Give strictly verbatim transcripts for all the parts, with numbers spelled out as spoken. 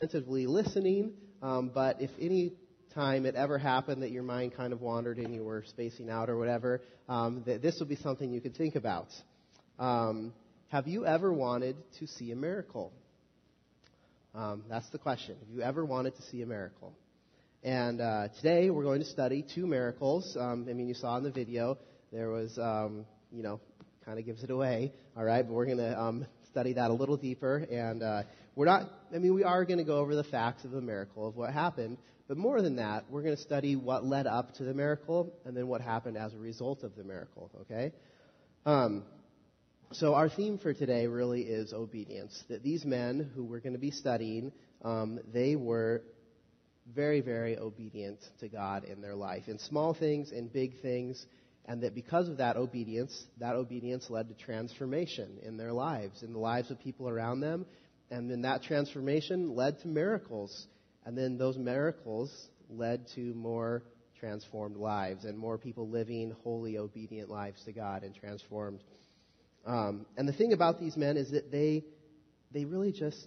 attentively listening, um, but if any time it ever happened that your mind kind of wandered and you were spacing out or whatever, um, that this would be something you could think about. Um, have you ever wanted to see a miracle? Um, that's the question. Have you ever wanted to see a miracle? And uh, today we're going to study two miracles. Um, I mean, you saw in the video, there was, um, you know, kind of gives it away, all right? But we're going to um, study that a little deeper. And uh, we're not, I mean, we are going to go over the facts of the miracle of what happened. But more than that, we're going to study what led up to the miracle and then what happened as a result of the miracle, okay? Um So our theme for today really is obedience, that these men who we're going to be studying, um, they were very, very obedient to God in their life, in small things, in big things, and that because of that obedience, that obedience led to transformation in their lives, in the lives of people around them, and then that transformation led to miracles, and then those miracles led to more transformed lives and more people living wholly obedient lives to God and transformed lives. Um, and the thing about these men is that they they really just,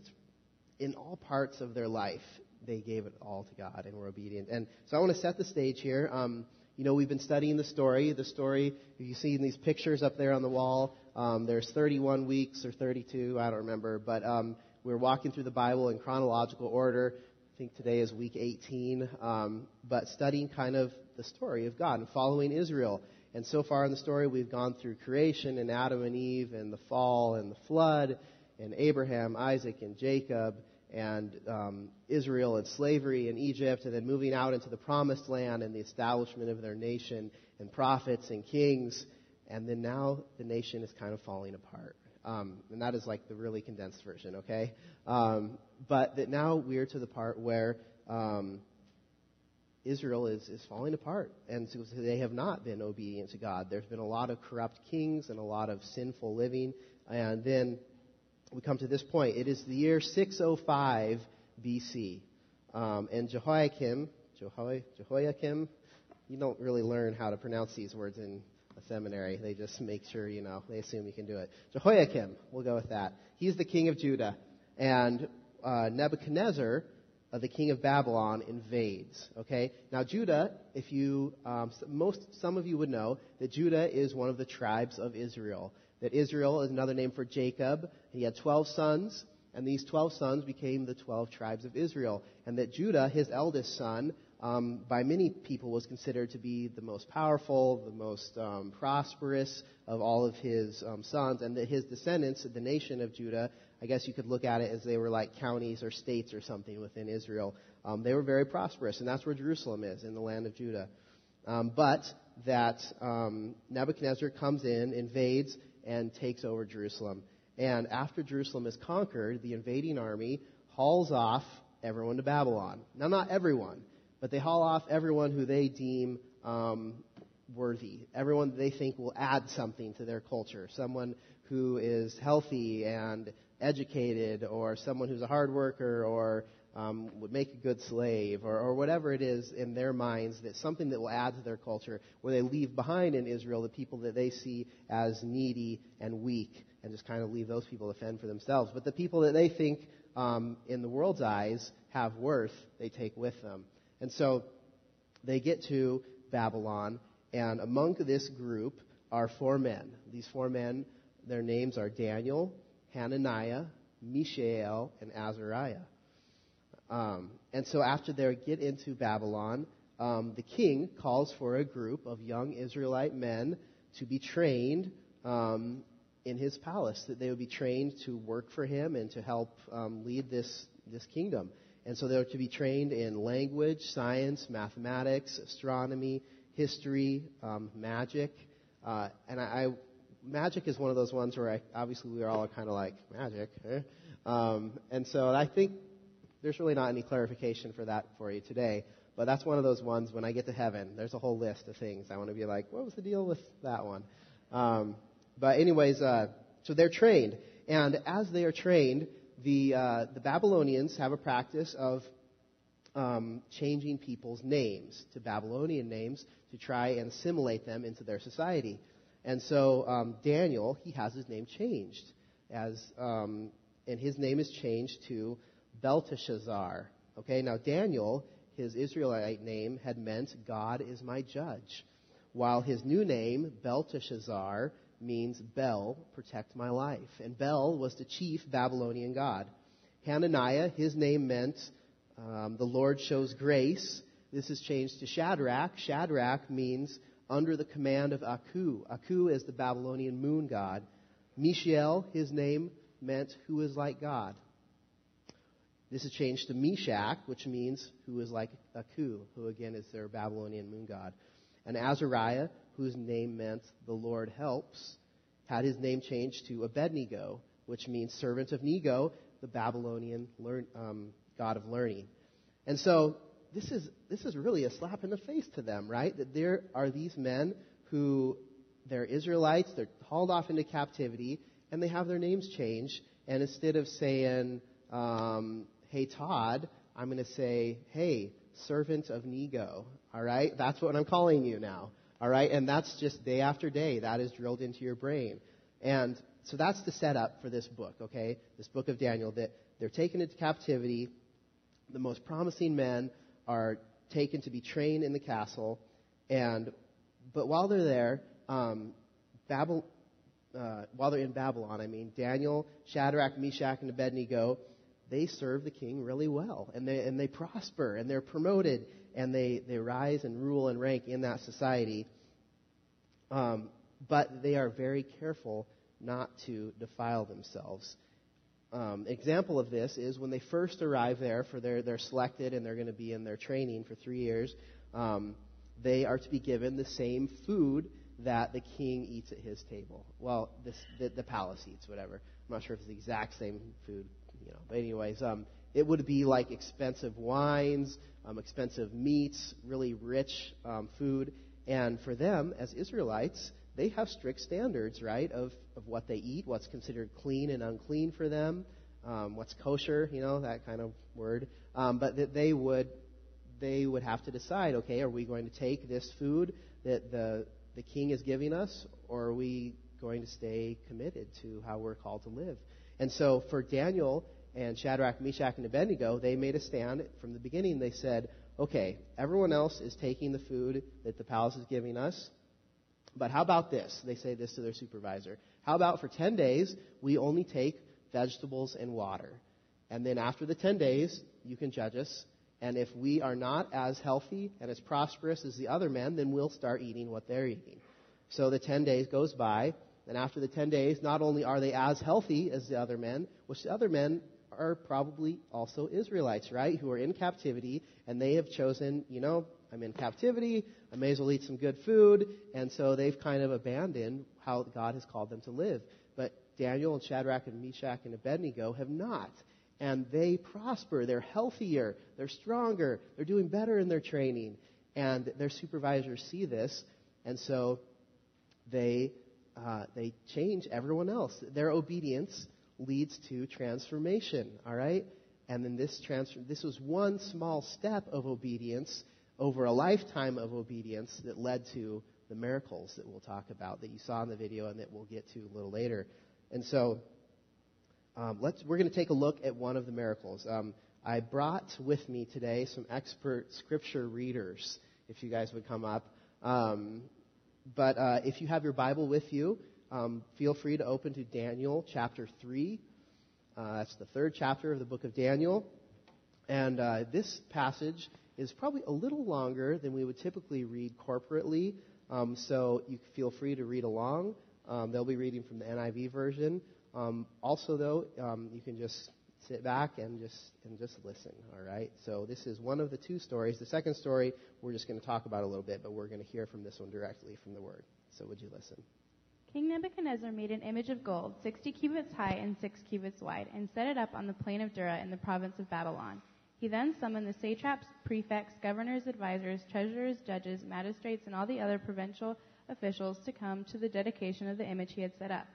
in all parts of their life, they gave it all to God and were obedient. And so I want to set the stage here. Um, you know, we've been studying the story. The story, if you see in these pictures up there on the wall, um, there's thirty-one weeks or thirty-two, I don't remember. But um, we're walking through the Bible in chronological order. I think today is week eighteen. Um, but studying kind of the story of God and following Israel. And so far in the story, we've gone through creation and Adam and Eve and the fall and the flood and Abraham, Isaac, and Jacob and um, Israel and slavery in Egypt and then moving out into the promised land and the establishment of their nation and prophets and kings. And then now the nation is kind of falling apart. Um, and that is like the really condensed version, okay? Um, but that now we're to the part where... Um, Israel is, is falling apart, and so they have not been obedient to God. There's been a lot of corrupt kings and a lot of sinful living. And then we come to this point. It is the year six oh five B C, um, and Jehoiakim, Jeho- Jehoiakim, you don't really learn how to pronounce these words in a seminary. They just make sure, you know, they assume you can do it. Jehoiakim, we'll go with that. He's the king of Judah, and uh, Nebuchadnezzar, Uh, the king of Babylon, invades. Okay, now Judah, if you um, most some of you would know that Judah is one of the tribes of Israel. That Israel is another name for Jacob. He had twelve sons, and these twelve sons became the twelve tribes of Israel. And that Judah, his eldest son, um, by many people was considered to be the most powerful, the most um, prosperous of all of his um, sons, and that his descendants, the nation of Judah. I guess you could look at it as they were like counties or states or something within Israel. Um, they were very prosperous, and that's where Jerusalem is, in the land of Judah. Um, but that um, Nebuchadnezzar comes in, invades, and takes over Jerusalem. And after Jerusalem is conquered, the invading army hauls off everyone to Babylon. Now, not everyone, but they haul off everyone who they deem um, worthy, everyone they think will add something to their culture, someone who is healthy and educated, or someone who's a hard worker, or um, would make a good slave, or, or whatever it is in their minds, that something that will add to their culture, where they leave behind in Israel the people that they see as needy and weak, and just kind of leave those people to fend for themselves. But the people that they think, um, in the world's eyes, have worth, they take with them. And so they get to Babylon, and among this group are four men. These four men, their names are Daniel, Hananiah, Mishael, and Azariah. Um, and so after they get into Babylon, um, the king calls for a group of young Israelite men to be trained um, in his palace, that they would be trained to work for him and to help um, lead this, this kingdom. And so they were to be trained in language, science, mathematics, astronomy, history, um, magic. Uh, and I... I Magic is one of those ones where I, obviously we all are kind of like, magic, eh? Um, and so I think there's really not any clarification for that for you today, but that's one of those ones when I get to heaven, there's a whole list of things. I want to be like, what was the deal with that one? Um, but anyways, uh, so they're trained, and as they are trained, the, uh, the Babylonians have a practice of um, changing people's names to Babylonian names to try and assimilate them into their society. And so um, Daniel, he has his name changed, as um, and his name is changed to Belteshazzar. Okay, now Daniel, his Israelite name, had meant God is my judge, while his new name, Belteshazzar, means Bel, protect my life. And Bel was the chief Babylonian god. Hananiah, his name meant um, the Lord shows grace. This is changed to Shadrach. Shadrach means under the command of Aku. Aku is the Babylonian moon god. Mishael, his name meant who is like God. This is changed to Meshach, which means who is like Aku, who again is their Babylonian moon god. And Azariah, whose name meant the Lord helps, had his name changed to Abednego, which means servant of Nego, the Babylonian learn, um, god of learning. And so this is this is really a slap in the face to them, right? That there are these men who, they're Israelites, they're hauled off into captivity, and they have their names changed. And instead of saying, um, hey, Todd, I'm going to say, hey, servant of Nego, all right? That's what I'm calling you now, all right? And that's just day after day. That is drilled into your brain. And so that's the setup for this book, okay, this book of Daniel, that they're taken into captivity. The most promising men are taken to be trained in the castle. And but while they're there, um, Babel, uh, while they're in Babylon, I mean, Daniel, Shadrach, Meshach, and Abednego, they serve the king really well, and they and they prosper, and they're promoted, and they, they rise and rule and rank in that society. Um, but they are very careful not to defile themselves. Um, example of this is when they first arrive there, for their, they're selected and they're going to be in their training for three years, um, they are to be given the same food that the king eats at his table. Well, this, the, the palace eats, whatever. I'm not sure if it's the exact same food. You know, but anyways, um, it would be like expensive wines, um, expensive meats, really rich um, food. And for them, as Israelites, they have strict standards, right, of, of what they eat, what's considered clean and unclean for them, um, what's kosher, you know, that kind of word. Um, but that they would they would have to decide, okay, are we going to take this food that the the king is giving us, or are we going to stay committed to how we're called to live? And so for Daniel and Shadrach, Meshach, and Abednego, they made a stand from the beginning. They said, okay, everyone else is taking the food that the palace is giving us, but how about this? They say this to their supervisor. How about for ten days, we only take vegetables and water? And then after the ten days, you can judge us. And if we are not as healthy and as prosperous as the other men, then we'll start eating what they're eating. So the ten days goes by. And after the ten days, not only are they as healthy as the other men, which the other men are probably also Israelites, right, who are in captivity, and they have chosen, you know, I'm in captivity, I may as well eat some good food, and so they've kind of abandoned how God has called them to live. But Daniel and Shadrach and Meshach and Abednego have not, and they prosper. They're healthier, they're stronger, they're doing better in their training, and their supervisors see this, and so they... Uh, they change everyone else. Their obedience leads to transformation, all right? And then this transform, this was one small step of obedience over a lifetime of obedience that led to the miracles that we'll talk about, that you saw in the video and that we'll get to a little later. And so um, let's we're going to take a look at one of the miracles. Um, I brought with me today some expert scripture readers, if you guys would come up. Um But uh, if you have your Bible with you, um, feel free to open to Daniel chapter three. Uh, that's the third chapter of the book of Daniel. And uh, this passage is probably a little longer than we would typically read corporately. Um, so you feel free to read along. Um, they'll be reading from the N I V version. Um, also, though, um, you can just sit back and just and just listen, all right? So this is one of the two stories. The second story we're just going to talk about a little bit, but we're going to hear from this one directly from the Word. So would you listen? King Nebuchadnezzar made an image of gold, sixty cubits high and six cubits wide, and set it up on the plain of Dura in the province of Babylon. He then summoned the satraps, prefects, governors, advisors, treasurers, judges, magistrates, and all the other provincial officials to come to the dedication of the image he had set up.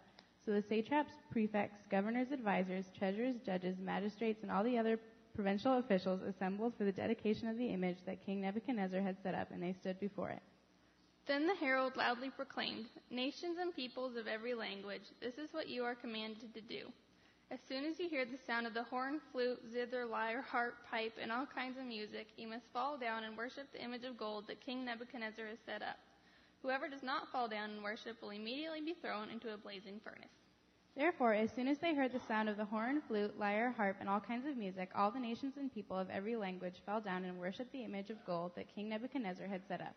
So the satraps, prefects, governors, advisors, treasurers, judges, magistrates, and all the other provincial officials assembled for the dedication of the image that King Nebuchadnezzar had set up, and they stood before it. Then the herald loudly proclaimed, "Nations and peoples of every language, this is what you are commanded to do. As soon as you hear the sound of the horn, flute, zither, lyre, harp, pipe, and all kinds of music, you must fall down and worship the image of gold that King Nebuchadnezzar has set up. Whoever does not fall down and worship will immediately be thrown into a blazing furnace. Therefore, as soon as they heard the sound of the horn, flute, lyre, harp, and all kinds of music, all the nations and people of every language fell down and worshipped the image of gold that King Nebuchadnezzar had set up.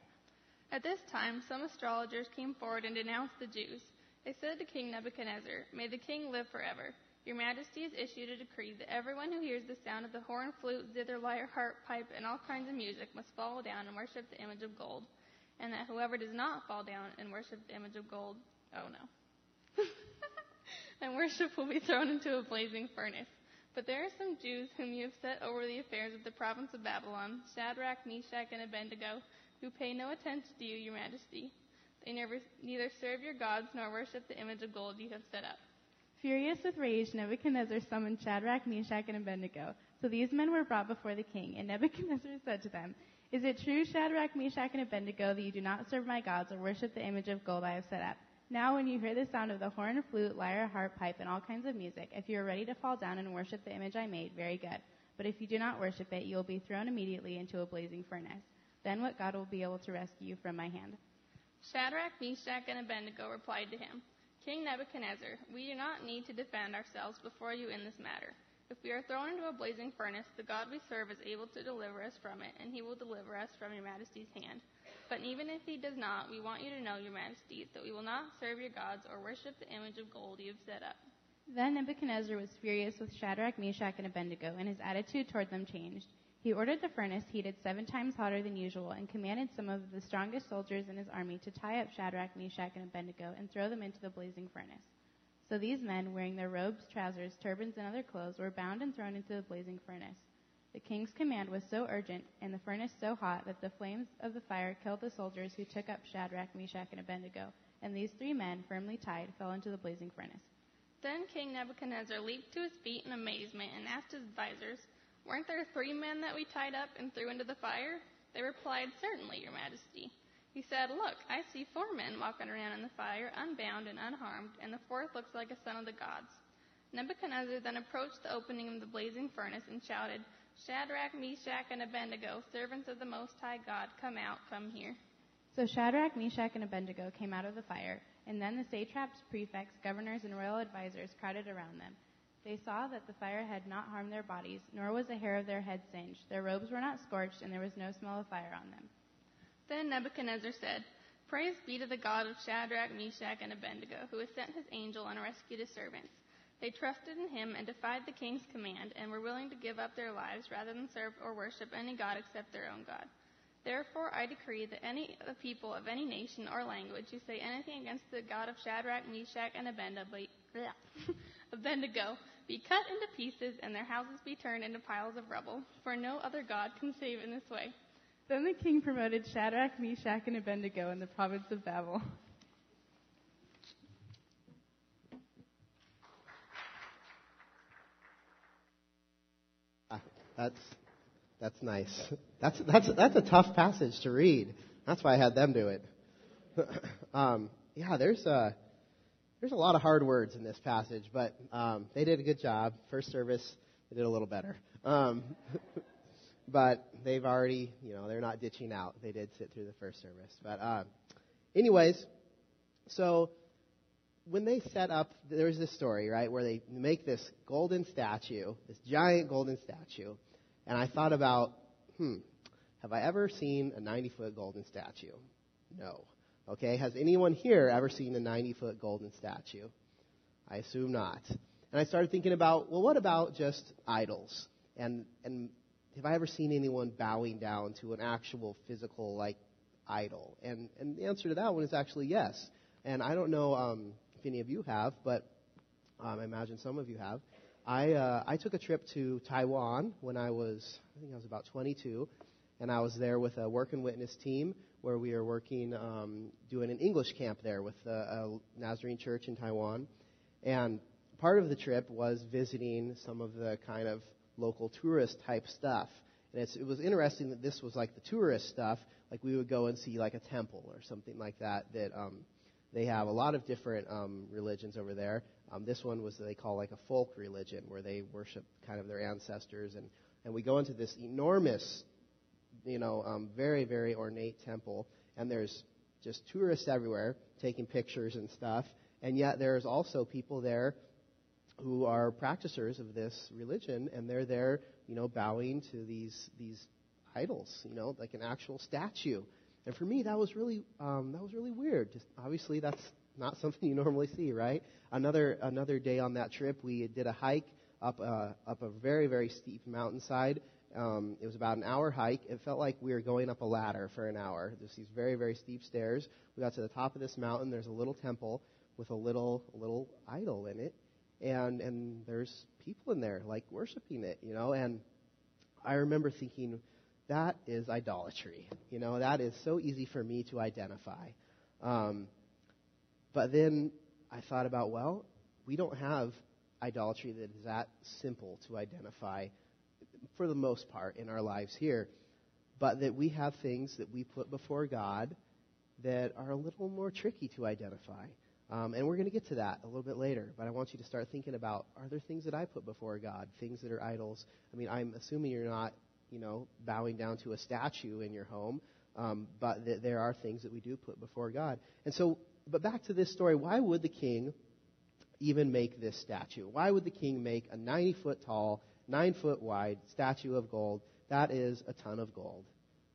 At this time, some astrologers came forward and denounced the Jews. They said to King Nebuchadnezzar, "May the king live forever. Your majesty has issued a decree that everyone who hears the sound of the horn, flute, zither, lyre, harp, pipe, and all kinds of music must fall down and worship the image of gold, and that whoever does not fall down and worship the image of gold, oh no, and worship will be thrown into a blazing furnace. But there are some Jews whom you have set over the affairs of the province of Babylon, Shadrach, Meshach, and Abednego, who pay no attention to you, your majesty. They never, neither serve your gods nor worship the image of gold you have set up." Furious with rage, Nebuchadnezzar summoned Shadrach, Meshach, and Abednego. So these men were brought before the king, and Nebuchadnezzar said to them, "Is it true, Shadrach, Meshach, and Abednego, that you do not serve my gods or worship the image of gold I have set up? Now when you hear the sound of the horn, flute, lyre, harp, pipe, and all kinds of music, if you are ready to fall down and worship the image I made, very good. But if you do not worship it, you will be thrown immediately into a blazing furnace. Then what God will be able to rescue you from my hand?" Shadrach, Meshach, and Abednego replied to him, "King Nebuchadnezzar, we do not need to defend ourselves before you in this matter. If we are thrown into a blazing furnace, the God we serve is able to deliver us from it, and he will deliver us from your majesty's hand. But even if he does not, we want you to know, your majesty, that we will not serve your gods or worship the image of gold you have set up." Then Nebuchadnezzar was furious with Shadrach, Meshach, and Abednego, and his attitude toward them changed. He ordered the furnace heated seven times hotter than usual and commanded some of the strongest soldiers in his army to tie up Shadrach, Meshach, and Abednego and throw them into the blazing furnace. So these men, wearing their robes, trousers, turbans, and other clothes, were bound and thrown into the blazing furnace. The king's command was so urgent and the furnace so hot that the flames of the fire killed the soldiers who took up Shadrach, Meshach, and Abednego, and these three men, firmly tied, fell into the blazing furnace. Then King Nebuchadnezzar leaped to his feet in amazement and asked his advisors, "Weren't there three men that we tied up and threw into the fire?" They replied, "Certainly, your majesty." He said, "Look, I see four men walking around in the fire, unbound and unharmed, and the fourth looks like a son of the gods." Nebuchadnezzar then approached the opening of the blazing furnace and shouted, "Shadrach, Meshach, and Abednego, servants of the Most High God, come out, come here." So Shadrach, Meshach, and Abednego came out of the fire, and then the satraps, prefects, governors, and royal advisors crowded around them. They saw that the fire had not harmed their bodies, nor was a hair of their head singed. Their robes were not scorched, and there was no smell of fire on them. Then Nebuchadnezzar said, "Praise be to the God of Shadrach, Meshach, and Abednego, who has sent his angel and rescued his servants. They trusted in him and defied the king's command, and were willing to give up their lives rather than serve or worship any god except their own God. Therefore I decree that any of the people of any nation or language who say anything against the God of Shadrach, Meshach, and Abednego be cut into pieces and their houses be turned into piles of rubble, for no other god can save in this way." Then the king promoted Shadrach, Meshach, and Abednego in the province of Babel. That's that's nice. That's that's that's a tough passage to read. That's why I had them do it. um, yeah, there's a there's a lot of hard words in this passage, but um, they did a good job. First service, they did a little better. Um, but they've already, you know, they're not ditching out. They did sit through the first service. But um, anyways, so when they set up, there was this story, right, where they make this golden statue, this giant golden statue. And I thought about, hmm, have I ever seen a ninety-foot golden statue? No. Okay, has anyone here ever seen a ninety-foot golden statue? I assume not. And I started thinking about, well, what about just idols? And and have I ever seen anyone bowing down to an actual physical, like, idol? And and the answer to that one is actually yes. And I don't know um, if any of you have, but um, I imagine some of you have. I uh, I took a trip to Taiwan when I was, I think I was about twenty-two, and I was there with a work and witness team where we were working, um, doing an English camp there with a, a Nazarene church in Taiwan. And part of the trip was visiting some of the kind of local tourist type stuff. And it's, it was interesting that this was like the tourist stuff. Like we would go and see like a temple or something like that that um, They have a lot of different um, religions over there. Um, this one was they call like a folk religion, where they worship kind of their ancestors. And, and we go into this enormous, you know, um, very, very ornate temple. And there's just tourists everywhere taking pictures and stuff. And yet there's also people there who are practicers of this religion, and they're there, you know, bowing to these these idols, you know, like an actual statue. And for me, that was really um, that was really weird. Just obviously, that's not something you normally see, right? Another another day on that trip, we did a hike up a, up a very very steep mountainside. Um, it was about an hour hike. It felt like we were going up a ladder for an hour. There's these very very steep stairs. We got to the top of this mountain. There's a little temple with a little a little idol in it. And and there's people in there, like, worshiping it, you know. And I remember thinking, that is idolatry. You know, that is so easy for me to identify. Um, but then I thought about, well, we don't have idolatry that is that simple to identify for the most part in our lives here. But that we have things that we put before God that are a little more tricky to identify. Um, and we're going to get to that a little bit later, but I want you to start thinking about, are there things that I put before God, things that are idols? I mean, I'm assuming you're not, you know, bowing down to a statue in your home, um, but th- there are things that we do put before God. And so, but back to this story, why would the king even make this statue? Why would the king make a ninety-foot tall, nine-foot wide statue of gold? That is a ton of gold.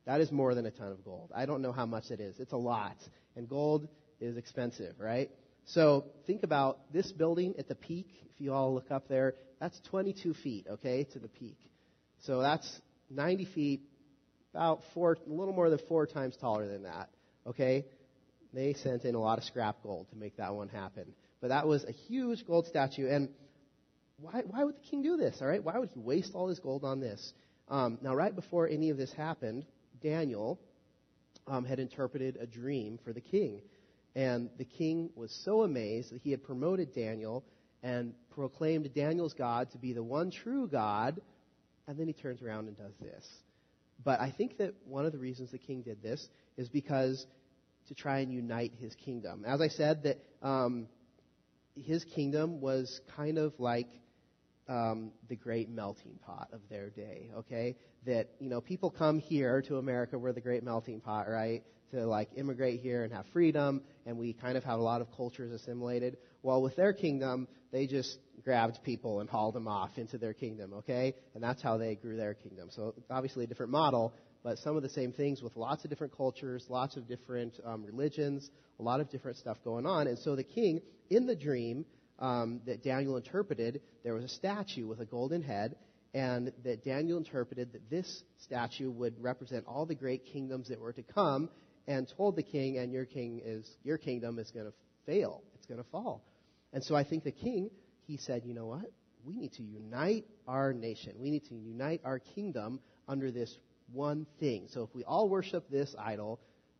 That is more than a ton of gold. I don't know how much it is. It's a lot. And gold is expensive, right? So think about this building at the peak. If you all look up there, that's twenty-two feet, okay, to the peak. So that's ninety feet, about four, a little more than four times taller than that, okay? They sent in a lot of scrap gold to make that one happen. But that was a huge gold statue. And why why would the king do this, all right? Why would he waste all his gold on this? Um, now, right before any of this happened, Daniel um, had interpreted a dream for the king. And the king was so amazed that he had promoted Daniel and proclaimed Daniel's God to be the one true God. And then he turns around and does this. But I think that one of the reasons the king did this is because to try and unite his kingdom. As I said, that um, his kingdom was kind of like um, the great melting pot of their day, okay? That, you know, people come here to America, we're the great melting pot, right? To like immigrate here and have freedom, and we kind of have a lot of cultures assimilated. Well, with their kingdom, they just grabbed people and hauled them off into their kingdom, okay? And that's how they grew their kingdom. So obviously a different model, but some of the same things with lots of different cultures, lots of different um, religions, a lot of different stuff going on. And so the king, in the dream um, that Daniel interpreted, there was a statue with a golden head, and that Daniel interpreted that this statue would represent all the great kingdoms that were to come, and told the king, and your king is your kingdom is going to fail. It's going to fall. And so I think the king, he said, you know what? We need to unite our nation. We need to unite our kingdom under this one thing. So if we all worship this idol,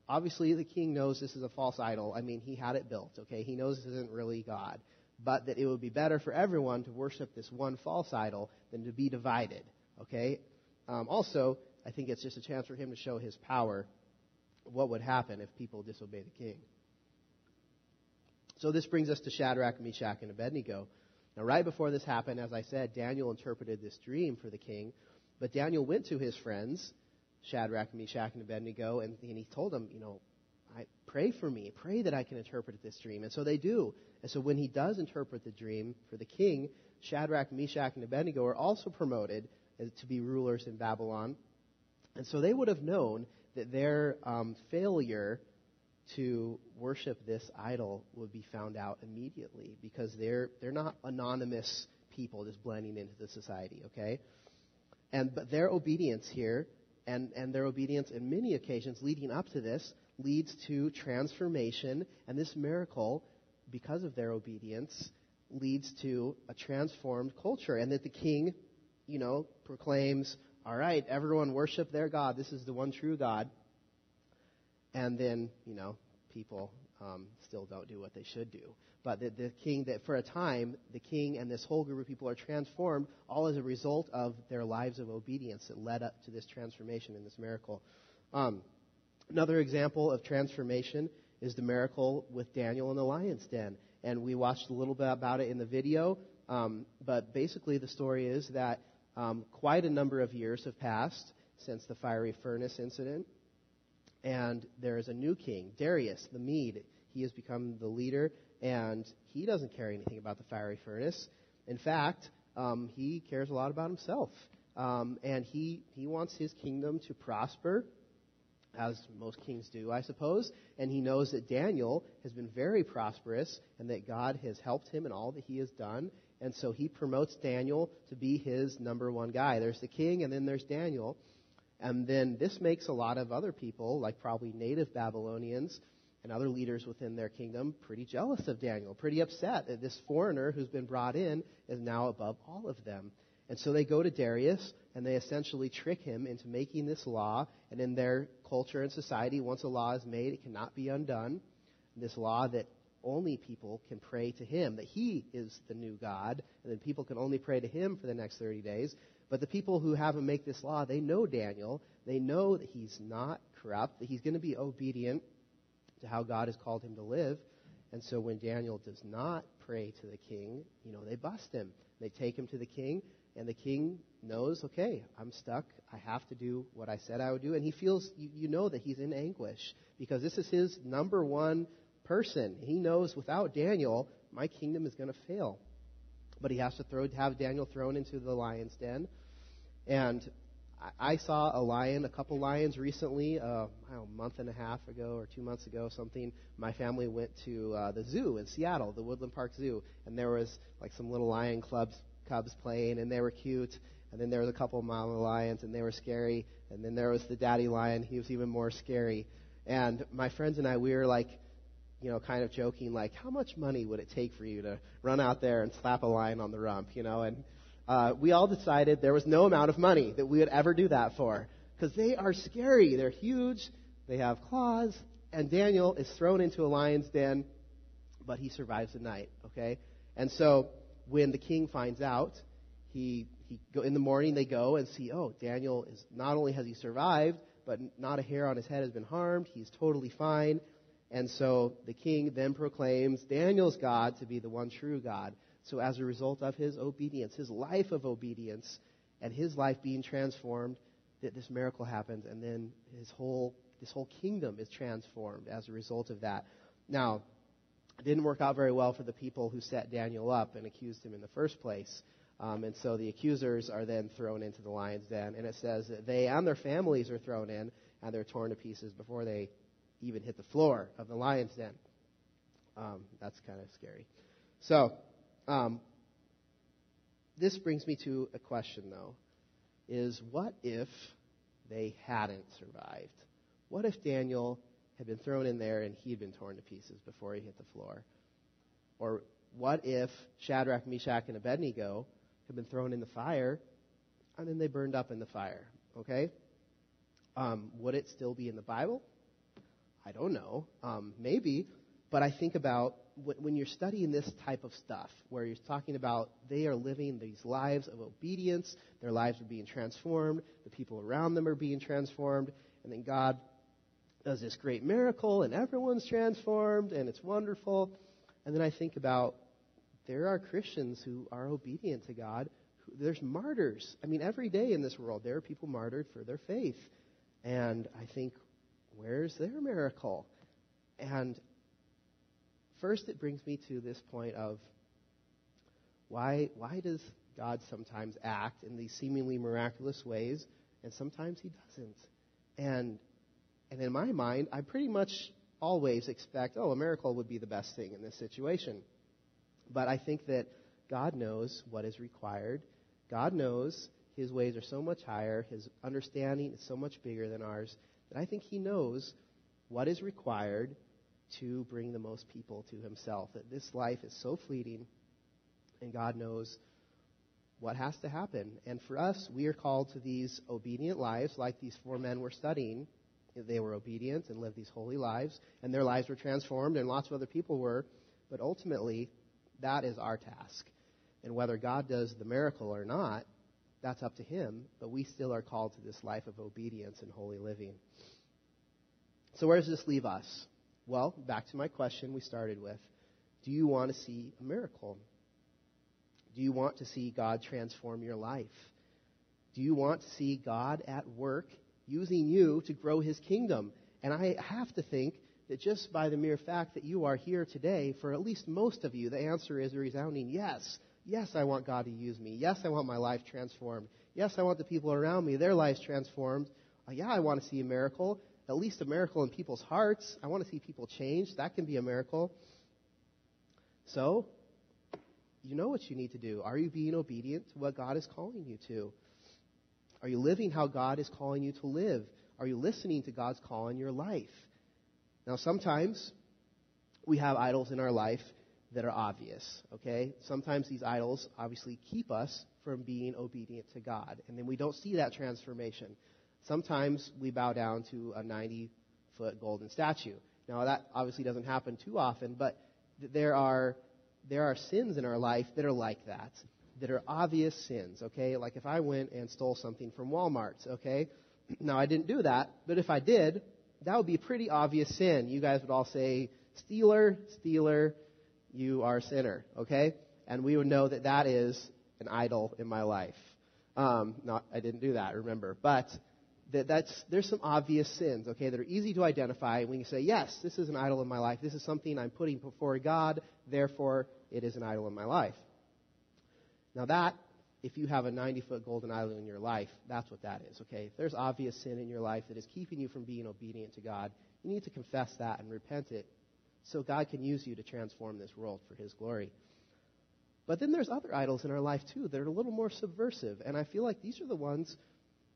obviously the king knows this is a false idol. I mean, he had it built, okay? He knows this isn't really God. But that it would be better for everyone to worship this one false idol than to be divided, okay? Um, also, I think it's just a chance for him to show his power. What would happen if people disobey the king? So this brings us to Shadrach, Meshach, and Abednego. Now, right before this happened, as I said, Daniel interpreted this dream for the king. But Daniel went to his friends, Shadrach, Meshach, and Abednego, and, and he told them, you know, I pray for me. Pray that I can interpret this dream. And so they do. And so when he does interpret the dream for the king, Shadrach, Meshach, and Abednego are also promoted to be rulers in Babylon. And so they would have known that their um, failure to worship this idol would be found out immediately, because they're they're not anonymous people just blending into the society, okay? And but their obedience here, and, and their obedience in many occasions leading up to this, leads to transformation, and this miracle, because of their obedience, leads to a transformed culture, and that the king, you know, proclaims, all right, everyone worship their God. This is the one true God. And then, you know, people um, still don't do what they should do. But the, the king, that for a time, the king and this whole group of people are transformed, all as a result of their lives of obedience that led up to this transformation and this miracle. Um, another example of transformation is the miracle with Daniel in the lion's den. And we watched a little bit about it in the video. Um, but basically the story is that um, quite a number of years have passed since the fiery furnace incident. And there is a new king, Darius the Mede. He has become the leader, and he doesn't care anything about the fiery furnace. In fact, um, he cares a lot about himself. Um, and he, he wants his kingdom to prosper, as most kings do, I suppose. And he knows that Daniel has been very prosperous and that God has helped him in all that he has done. And so he promotes Daniel to be his number one guy. There's the king, and then there's Daniel. And then this makes a lot of other people, like probably native Babylonians and other leaders within their kingdom, pretty jealous of Daniel, pretty upset that this foreigner who's been brought in is now above all of them. And so they go to Darius, and they essentially trick him into making this law. And in their culture and society, once a law is made, it cannot be undone. This law that only people can pray to him, that he is the new God, and that people can only pray to him for the next thirty days. But the people who have him make this law, they know Daniel. They know that he's not corrupt, that he's going to be obedient to how God has called him to live. And so when Daniel does not pray to the king, you know, they bust him. They take him to the king. And the king knows, okay, I'm stuck. I have to do what I said I would do. And he feels, you, you know, that he's in anguish because this is his number one person. He knows without Daniel, my kingdom is going to fail. But he has to throw, have Daniel thrown into the lion's den. And I, I saw a lion, a couple lions recently, uh, I don't know, a month and a half ago or two months ago, something. My family went to uh, the zoo in Seattle, the Woodland Park Zoo. And there was like some little lion clubs. Cubs playing, and they were cute, and then there was a couple of mama lions, and they were scary, and then there was the daddy lion. He was even more scary. And my friends and I, we were like, you know, kind of joking, like, how much money would it take for you to run out there and slap a lion on the rump, you know? And uh, we all decided there was no amount of money that we would ever do that for, because they are scary. They're huge. They have claws. And Daniel is thrown into a lion's den, but he survives the night, okay? And so when the king finds out, he he go, in the morning they go and see, oh, Daniel is not only has he survived, but not a hair on his head has been harmed. He's totally fine. And so the king then proclaims Daniel's God to be the one true God. So as a result of his obedience, his life of obedience, and his life being transformed, that this miracle happens, and then his whole this whole kingdom is transformed as a result of that. Now, it didn't work out very well for the people who set Daniel up and accused him in the first place. Um, and so the accusers are then thrown into the lion's den. And it says that they and their families are thrown in, and they're torn to pieces before they even hit the floor of the lion's den. Um, that's kind of scary. So um, this brings me to a question, though, is what if they hadn't survived? What if Daniel had been thrown in there and he'd been torn to pieces before he hit the floor? Or what if Shadrach, Meshach, and Abednego had been thrown in the fire and then they burned up in the fire? Okay? Um, would it still be in the Bible? I don't know. Um, maybe. But I think about when you're studying this type of stuff where you're talking about they are living these lives of obedience, their lives are being transformed, the people around them are being transformed, and then God does this great miracle, and everyone's transformed, and it's wonderful. And then I think about there are Christians who are obedient to God. There's martyrs. I mean, every day in this world, there are people martyred for their faith. And I think, where's their miracle? And first, it brings me to this point of why, why does God sometimes act in these seemingly miraculous ways, and sometimes he doesn't? And And in my mind, I pretty much always expect, oh, a miracle would be the best thing in this situation. But I think that God knows what is required. God knows his ways are so much higher. His understanding is so much bigger than ours that I think he knows what is required to bring the most people to himself. That this life is so fleeting, and God knows what has to happen. And for us, we are called to these obedient lives like these four men we're studying. They were obedient and lived these holy lives, and their lives were transformed, and lots of other people were. But ultimately, that is our task. And whether God does the miracle or not, that's up to him, but we still are called to this life of obedience and holy living. So where does this leave us? Well, back to my question we started with. Do you want to see a miracle? Do you want to see God transform your life? Do you want to see God at work using you to grow his kingdom? And I have to think that just by the mere fact that you are here today, for at least most of you, the answer is a resounding yes. Yes, I want God to use me. Yes, I want my life transformed. Yes, I want the people around me, their lives transformed. Uh, yeah, I want to see a miracle, at least a miracle in people's hearts. I want to see people change. That can be a miracle. So, you know what you need to do. Are you being obedient to what God is calling you to? Are you living how God is calling you to live? Are you listening to God's call in your life? Now, sometimes we have idols in our life that are obvious, okay? Sometimes these idols obviously keep us from being obedient to God, and then we don't see that transformation. Sometimes we bow down to a ninety-foot golden statue. Now, that obviously doesn't happen too often, but there are there are sins in our life that are like that, that are obvious sins, okay? Like if I went and stole something from Walmart, okay? Now, I didn't do that, but if I did, that would be a pretty obvious sin. You guys would all say, stealer, stealer, you are a sinner, okay? And we would know that that is an idol in my life. Um, not, I didn't do that, remember. But that, that's there's some obvious sins, okay, that are easy to identify when you say, yes, this is an idol in my life. This is something I'm putting before God, therefore it is an idol in my life. Now that, if you have a ninety-foot golden idol in your life, that's what that is, okay? If there's obvious sin in your life that is keeping you from being obedient to God, you need to confess that and repent it so God can use you to transform this world for his glory. But then there's other idols in our life, too, that are a little more subversive, and I feel like these are the ones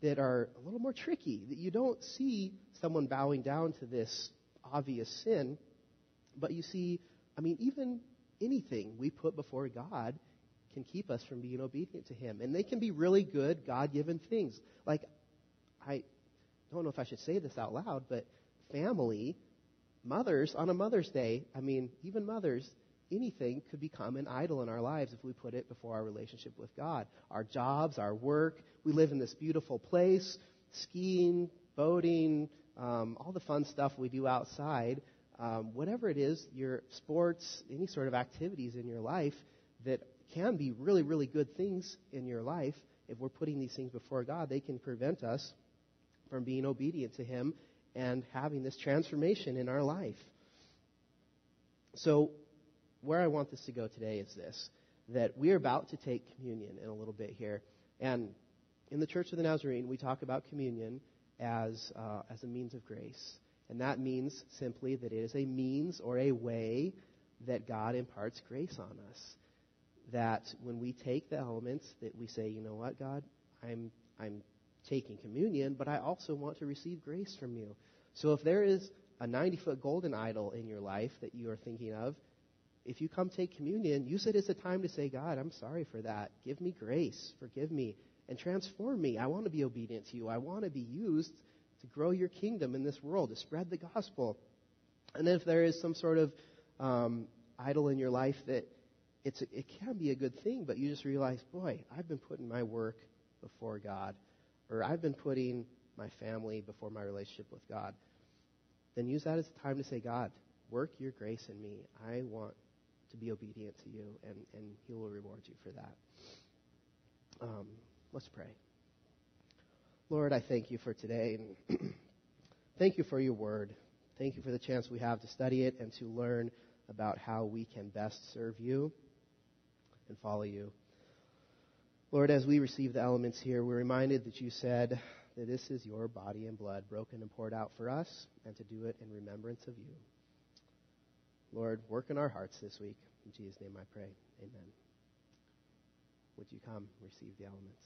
that are a little more tricky, that you don't see someone bowing down to this obvious sin, but you see, I mean, even anything we put before God can keep us from being obedient to him. And they can be really good, God-given things. Like, I don't know if I should say this out loud, but family, mothers, on a Mother's Day, I mean, even mothers, anything could become an idol in our lives if we put it before our relationship with God. Our jobs, our work, we live in this beautiful place, skiing, boating, um, all the fun stuff we do outside. Um, whatever it is, your sports, any sort of activities in your life that can be really, really good things in your life. If we're putting these things before God, they can prevent us from being obedient to him and having this transformation in our life. So where I want this to go today is this, that we're about to take communion in a little bit here. And in the Church of the Nazarene, we talk about communion as uh, as a means of grace. And that means simply that it is a means or a way that God imparts grace on us. That when we take the elements, that we say, you know what, God, I'm I'm taking communion, but I also want to receive grace from you. So if there is a ninety-foot golden idol in your life that you are thinking of, if you come take communion, use it as a time to say, God, I'm sorry for that. Give me grace. Forgive me and transform me. I want to be obedient to you. I want to be used to grow your kingdom in this world, to spread the gospel. And if there is some sort of um, idol in your life that It's a, it can be a good thing, but you just realize, boy, I've been putting my work before God, or I've been putting my family before my relationship with God. Then use that as a time to say, God, work your grace in me. I want to be obedient to you, and, and he will reward you for that. Um, let's pray. Lord, I thank you for today. And thank you for your word. Thank you for the chance we have to study it and to learn about how we can best serve you and follow you. Lord, as we receive the elements here, we're reminded that you said that this is your body and blood broken and poured out for us, and to do it in remembrance of you. Lord, work in our hearts this week. In Jesus' name I pray. Amen. Would you come receive the elements?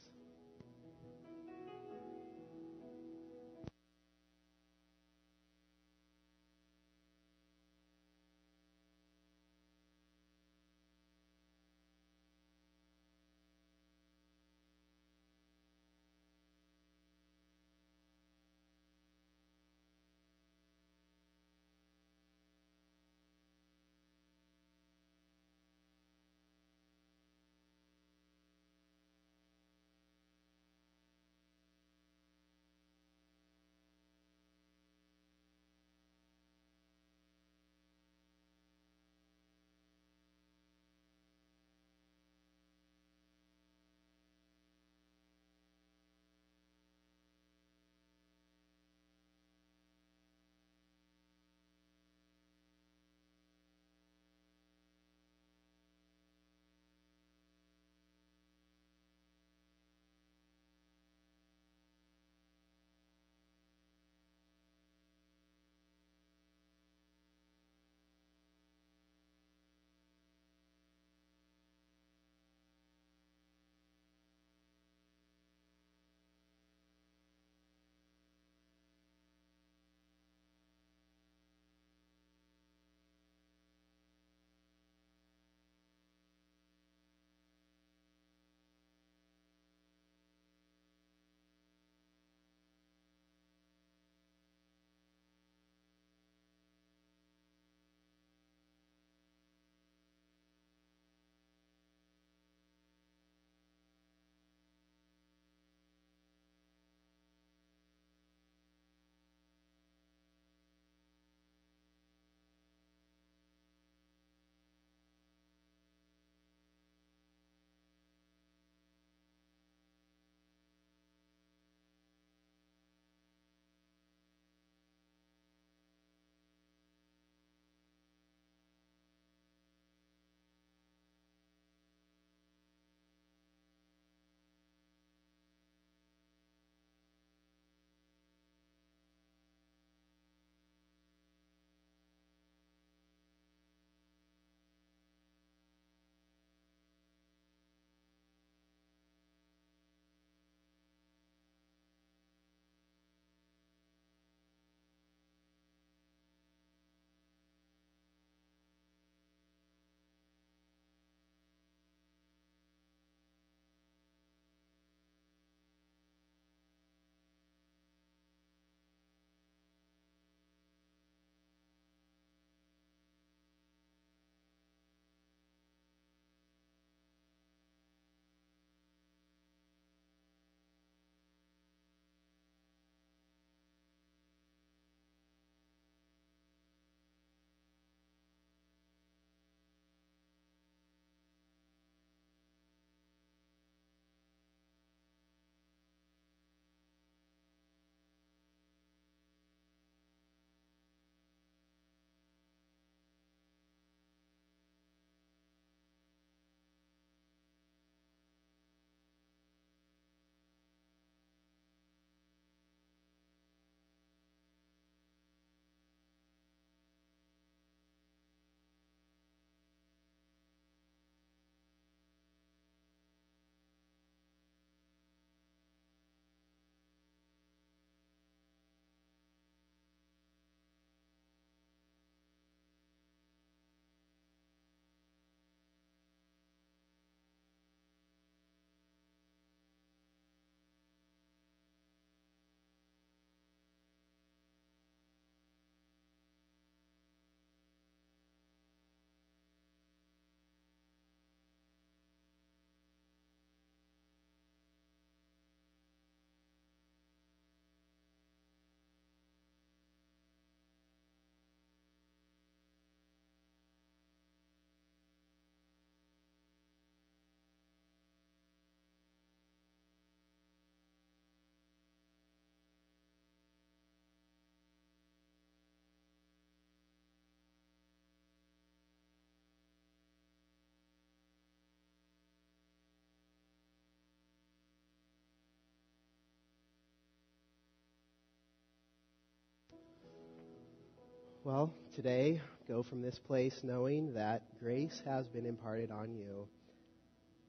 Well, today, go from this place knowing that grace has been imparted on you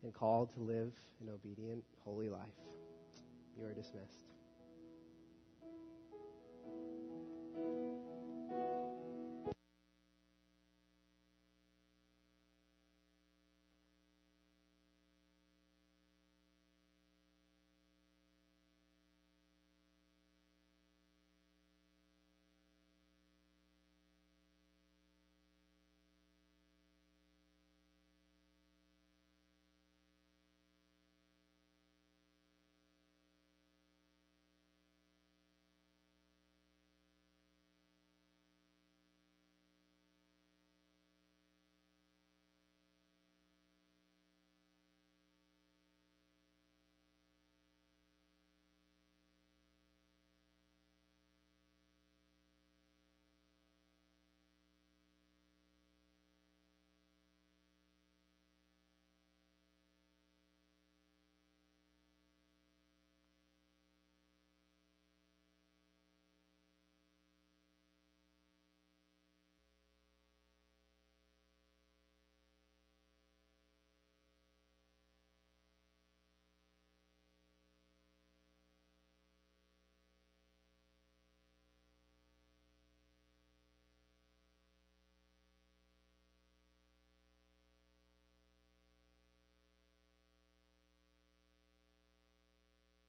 and called to live an obedient, holy life. You are dismissed.